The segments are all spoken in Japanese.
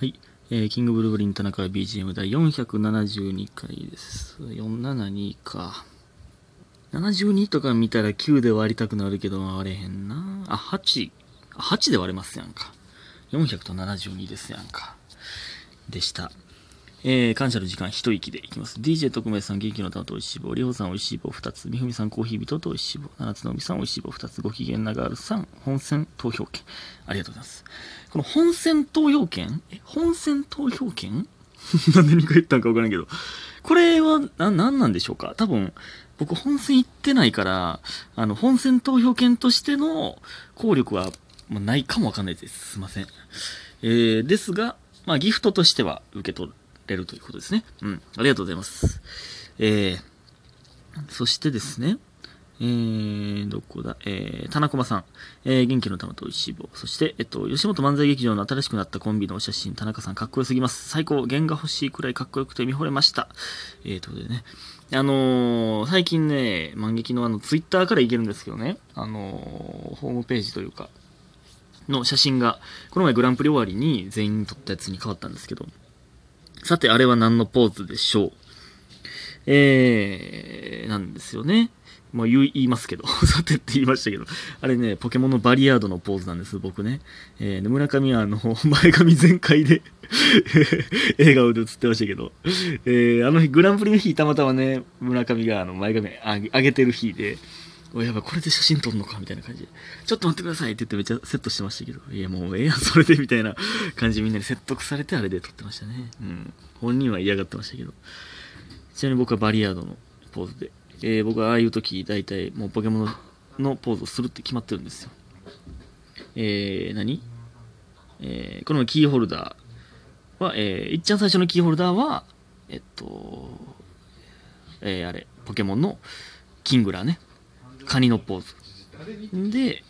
はい、キングブルブリン田中 BGM 第472回です。472か。72とか見たら9で割りたくなるけど割れへんな。あ、8。8で割れますやんか。400と72ですやんか。でした。感謝の時間一息でいきます。 DJ 特命さん元気の玉とおいしい棒、りほさんおいしい棒2つ、みふみさんコーヒー人とおいしい棒、七つのみさんおいしい棒2つ、ご機嫌なガールさん本選投票権ありがとうございます。この本選投票権なんで2回言ったんか分からんけど、これは何なんでしょうか。多分僕本選行ってないから、本選投票権としての効力はないかも分かんないです。すいません。ですが、ギフトとしては受け取るれるということですね。うん、ありがとうございます。そしてですね、どこだ、田中さん、元気の玉とおいしい棒、そして、吉本漫才劇場の新しくなったコンビのお写真、田中さんかっこよすぎます。最高、弦が欲しいくらいかっこよくて見惚れました。ということでね、最近ね、漫劇のツイッターからいけるんですけどね、ホームページというか、の写真が、この前グランプリ終わりに全員撮ったやつに変わったんですけど、さてあれは何のポーズでしょう。なんですよね。言いますけどさてって言いましたけど、あれね、ポケモンのバリアードのポーズなんです、僕ね。村上は前髪全開で笑顔で映ってましたけど、日グランプリの日、たまたまね、村上が前髪上げてる日で、やばい、これで写真撮るのかみたいな感じで、ちょっと待ってくださいって言ってめっちゃセットしてましたけど、いやもうええやんそれでみたいな感じでみんなに説得されてあれで撮ってましたね。うん、本人は嫌がってましたけど、ちなみに僕はバリアードのポーズで、僕はああいう時大体もうポケモンのポーズをするって決まってるんですよ。このキーホルダーは、いっちゃん最初のキーホルダーはポケモンのキングラーね、カニのポーズで、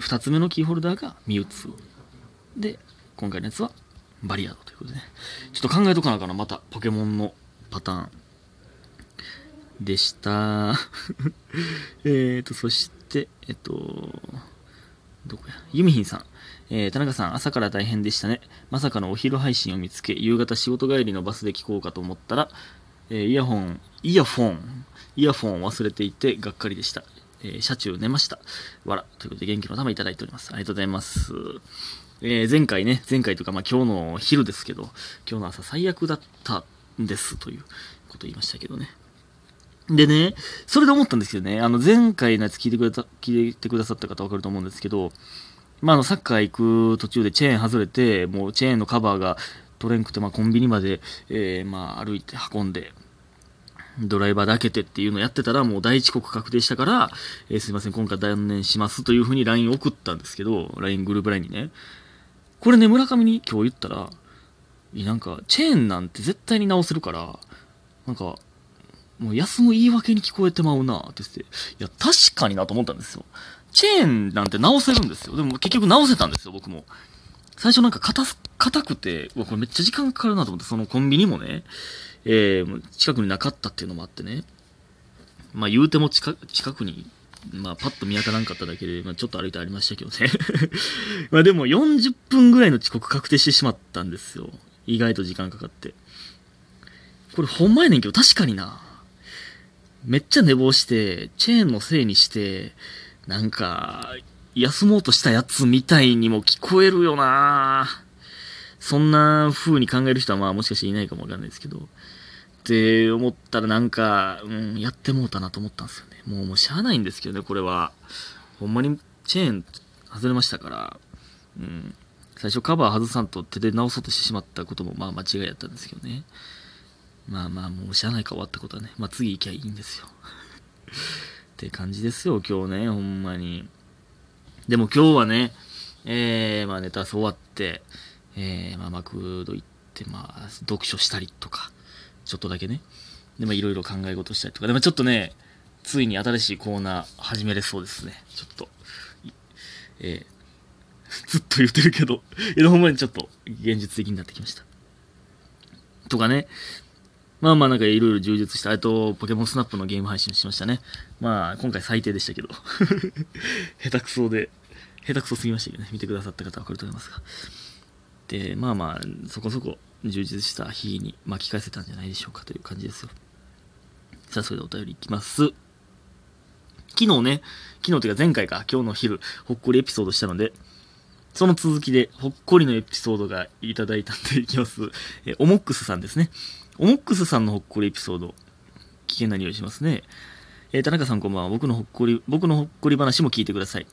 2つ目のキーホルダーがミュウツーで、今回のやつはバリアードということでね、ちょっと考えとかなかな、またポケモンのパターンでした。そしてどこや、ユミヒンさん、田中さん朝から大変でしたね。まさかのお昼配信を見つけ、夕方仕事帰りのバスで聞こうかと思ったら、イヤフォンを忘れていてがっかりでした。車中寝ました。わら。ということで元気の玉いただいております。ありがとうございます。前回とか、今日の昼ですけど、今日の朝最悪だったんですということを言いましたけどね。でね、それで思ったんですけどね、前回のやつ聞いてくださった方わかると思うんですけど、サッカー行く途中でチェーン外れて、もうチェーンのカバーが取れんくて、コンビニまで、歩いて運んで、ドライバーだけてっていうのをやってたら、もう第一刻確定したから、すいません今回断念しますというふうに LINE 送ったんですけど、グループ LINE にね、これね、村上に今日言ったら、チェーンなんて絶対に直せるから、もう休む言い訳に聞こえてまうなって言って、いや確かになと思ったんですよ。チェーンなんて直せるんですよ。でも結局直せたんですよ。僕も最初硬くて、うわこれめっちゃ時間かかるなと思って、そのコンビニもね、近くになかったっていうのもあってね、言うても近くに、パッと見当たらんかっただけで、ちょっと歩いてありましたけどね。でも40分ぐらいの遅刻確定してしまったんですよ。意外と時間かかって、これほんまやねんけど、確かにな、めっちゃ寝坊してチェーンのせいにして、休もうとしたやつみたいにも聞こえるよな。そんな風に考える人はもしかしていないかもわかんないですけど、って思ったらやってもうたなと思ったんですよね。もうしゃあないんですけどね、これはほんまにチェーン外れましたから、最初カバー外さんと手で直そうとしてしまったことも間違いやったんですけどね。もうしゃあないか、終わったことはね、次行きゃいいんですよ。って感じですよ今日ね、ほんまに。でも今日はね、ネタ終わって。マクド行って、読書したりとか、ちょっとだけね。で、いろいろ考え事したりとか。で、ちょっとね、ついに新しいコーナー始めれそうですね。ちょっと、ずっと言ってるけど、ほんまにちょっと現実的になってきました。とかね、いろいろ充実した。ポケモンスナップのゲーム配信しましたね。今回最低でしたけど。下手くそすぎましたけどね。見てくださった方は分かると思いますが。で、まあまあそこそこ充実した日に巻き返せたんじゃないでしょうかという感じですよ。さあ、それでお便りいきます。昨日というか前回か、今日の昼ほっこりエピソードしたので、その続きでほっこりのエピソードがいただいたんでいきます。オモックスさんですね。オモックスさんのほっこりエピソード、危険な匂いしますね。田中さんこんばんは。僕のほっこり話も聞いてください。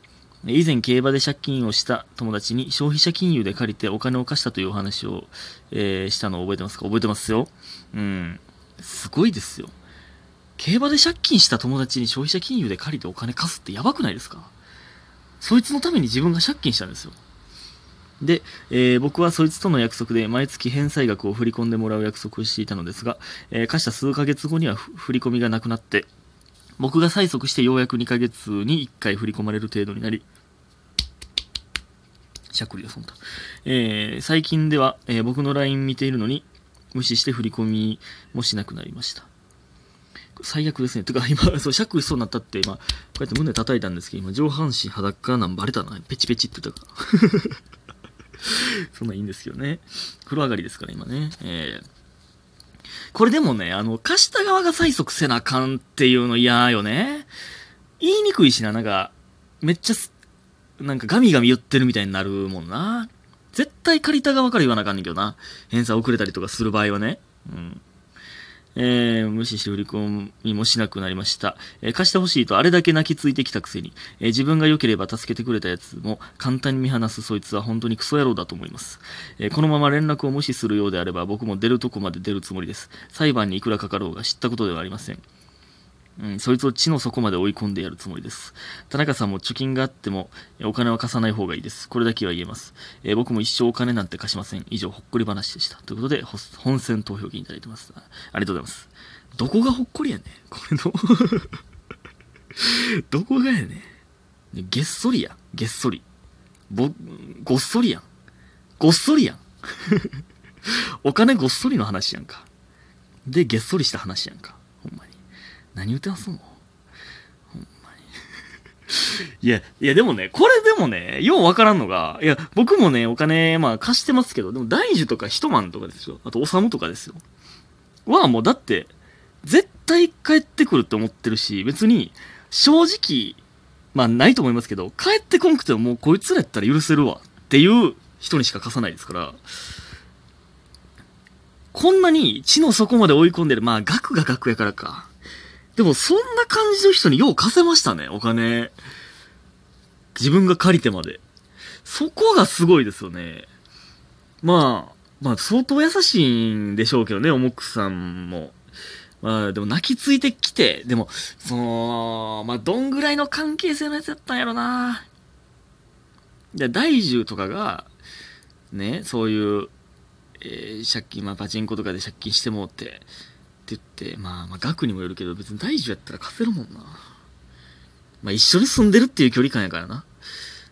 以前競馬で借金をした友達に消費者金融で借りてお金を貸したというお話を、したのを覚えてますか？覚えてますよ。すごいですよ。競馬で借金した友達に消費者金融で借りてお金貸すってやばくないですか？そいつのために自分が借金したんですよ。で、僕はそいつとの約束で毎月返済額を振り込んでもらう約束をしていたのですが、貸した数ヶ月後には振り込みがなくなって、僕が催促してようやく2ヶ月に1回振り込まれる程度になり、しゃくりよ、そんな。最近では、僕の LINE 見ているのに無視して振り込みもしなくなりました。最悪ですね。てか今、しゃくりしそうになったって今、こうやって胸叩いたんですけど、今上半身裸なんバレたな。ペチペチって言ったから。そんなんいいんですけどね。風呂上がりですから今ね。これでもね、貸した側が催促せなあかんっていうの嫌よね。言いにくいしな、なんか、めっちゃ、なんかガミガミ言ってるみたいになるもんな。絶対借りた側から言わなあかんねんけどな。返済遅れたりとかする場合はね。無視して振り込みもしなくなりました。貸してほしいとあれだけ泣きついてきたくせに、自分が良ければ助けてくれたやつも簡単に見放すそいつは本当にクソ野郎だと思います。このまま連絡を無視するようであれば僕も出るとこまで出るつもりです。裁判にいくらかかろうが知ったことではありません。そいつを地の底まで追い込んでやるつもりです。田中さんも貯金があってもお金は貸さない方がいいです。これだけは言えます。僕も一生お金なんて貸しません。以上、ほっこり話でした。ということで、本選投票金いただいてます。ありがとうございます。どこがほっこりやねん。これの。どこがやねん。げっそりや。げっそり。ごっそりやん。ごっそりやん。お金ごっそりの話やんか。で、げっそりした話やんか。ほんまに。何言ってますもん。ほんまに。いやでもね、これでもね、ようわからんのが、いや、僕もね、お金、まあ貸してますけど、でも大樹とか一万とかですよ。あと、おさむとかですよ。は、もうだって、絶対帰ってくるって思ってるし、別に、正直、まあないと思いますけど、帰ってこんくてももうこいつらやったら許せるわっていう人にしか貸さないですから、こんなに地の底まで追い込んでる、まあ額が額やからか。でもそんな感じの人によう貸せましたね、お金。自分が借りてまで。そこがすごいですよね。まあ相当優しいんでしょうけどね、おもくさんも。まあでも泣きついてきて、でも、まあどんぐらいの関係性のやつやったんやろな。で、大樹とかが、ね、そういう、借金、まあパチンコとかで借金してもって言って、まあ額にもよるけど、別に大樹やったら貸せるもんな。まあ一緒に住んでるっていう距離感やからなっ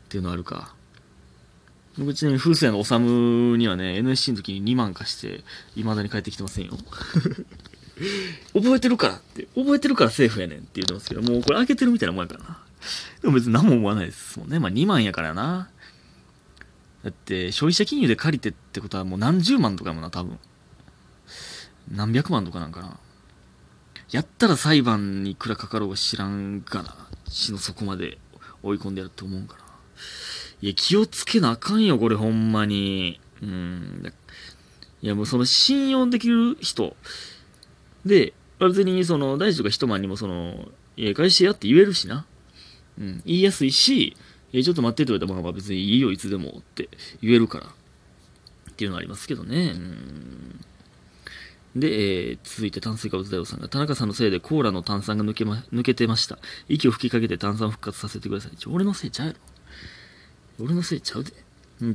ていうのあるか。僕ちなみに風水屋のおさむにはね、 NSC の時に2万貸して未だに返ってきてませんよ。覚えてるからセーフやねんって言ってますけど、もうこれ開けてるみたいなもんやからな。でも別に何も思わないですもんね。まあ2万やからな。だって消費者金融で借りてってことはもう何十万とかもな、多分何百万とかなんかな。やったら裁判にいくらかかろうが知らんがな。死の底まで追い込んでやると思うんかな。いや、気をつけなあかんよ、これほんまに。いや、もうその信用できる人。で、別にその、大事とか一晩にもその、いや、返してやって言えるしな。言いやすいし、いや、ちょっと待ってと言われたら、まあ別にいいよ、いつでもって言えるから。っていうのはありますけどね。で、続いて炭水化物大王さんが、田中さんのせいでコーラの炭酸が抜けてました。息を吹きかけて炭酸を復活させてください。俺のせいちゃうやろ。俺のせいちゃうで。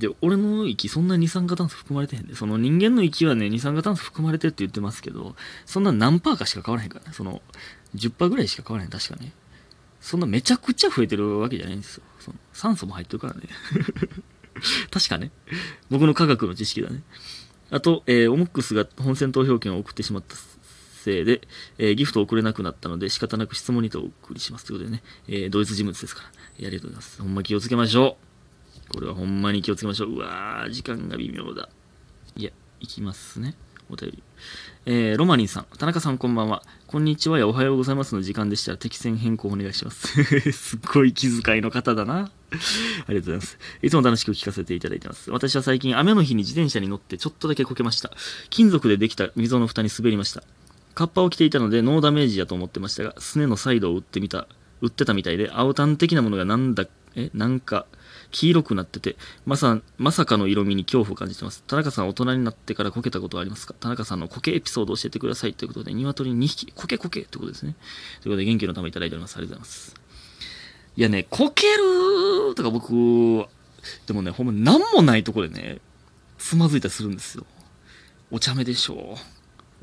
で、俺の息そんな二酸化炭素含まれてへんで。その人間の息はね、二酸化炭素含まれてって言ってますけど、そんな何パーかしか変わらへんからね。その 10% ぐらいしか変わらへん、確かね。そんなめちゃくちゃ増えてるわけじゃないんですよ。その酸素も入ってるからね。確かね。僕の科学の知識だね。あと、オモックスが本選投票権を送ってしまったせいで、ギフトを送れなくなったので仕方なく質問にてお送りしますということでね、同一人物ですから、ありがとうございます。ほんま気をつけましょう。これはほんまに気をつけましょう。うわー、時間が微妙だ。いや、いきますね。お便り。ロマリンさん、田中さんこんばんは。こんにちはやおはようございますの時間でしたら適線変更お願いします。すっごい気遣いの方だな。ありがとうございます。いつも楽しく聞かせていただいてます。私は最近雨の日に自転車に乗ってちょっとだけこけました。金属でできた溝の蓋に滑りました。カッパを着ていたのでノーダメージだと思ってましたが、すねのサイドを打ってたみたいで、青炭的なものがなんか黄色くなってて、まさかの色味に恐怖を感じてます。田中さん、大人になってからこけたことはありますか？田中さんのこけエピソードを教えてくださいということで、鶏2匹、こけこけってことですね。ということで、元気の玉いただいております。ありがとうございます。いやね、こけるとか僕、でもね、ほんまなんもないとこでね、つまずいたりするんですよ。お茶目でしょう。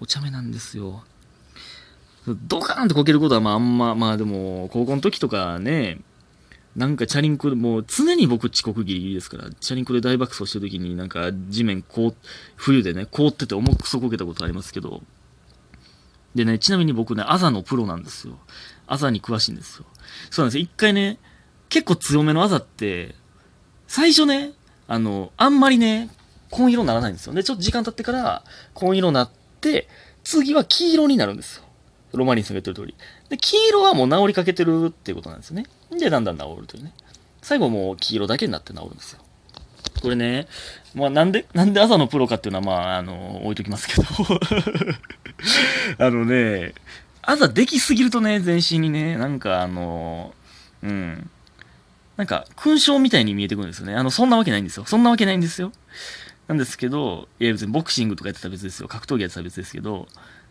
お茶目なんですよ。ドカーンってこけることはまああんま、まあでも、高校の時とかね、なんかチャリンコで、もう常に僕遅刻ギリギリですから、チャリンコで大爆走してる時になんか地面冬でね、凍ってて重くそこけたことありますけど、でね、ちなみに僕ね、アザのプロなんですよ。アザに詳しいんですよ。そうなんですよ。一回ね、結構強めのアザって、最初ね、あんまりね、紺色にならないんですよ。で、ちょっと時間経ってから紺色になって、次は黄色になるんですよ。ロマリンさんが言ってる通り。で、黄色はもう治りかけてるっていうことなんですよね。で、だんだん治るというね。最後もう黄色だけになって治るんですよ。これね、まあなんで朝のプロかっていうのはまあ、置いときますけど。朝できすぎるとね、全身にね、なんかなんか勲章みたいに見えてくるんですよね。そんなわけないんですよ。そんなわけないんですよ。なんですけど、いや別にボクシングとかやってたら別ですよ。格闘技やってたら別ですけど、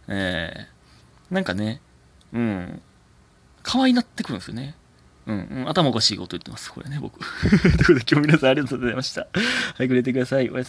なんかね、可愛いなってくるんですよね。頭おかしいこと言ってます、これね、僕。ということで、今日皆さんありがとうございました。はい、くれてください。おやすみなさい。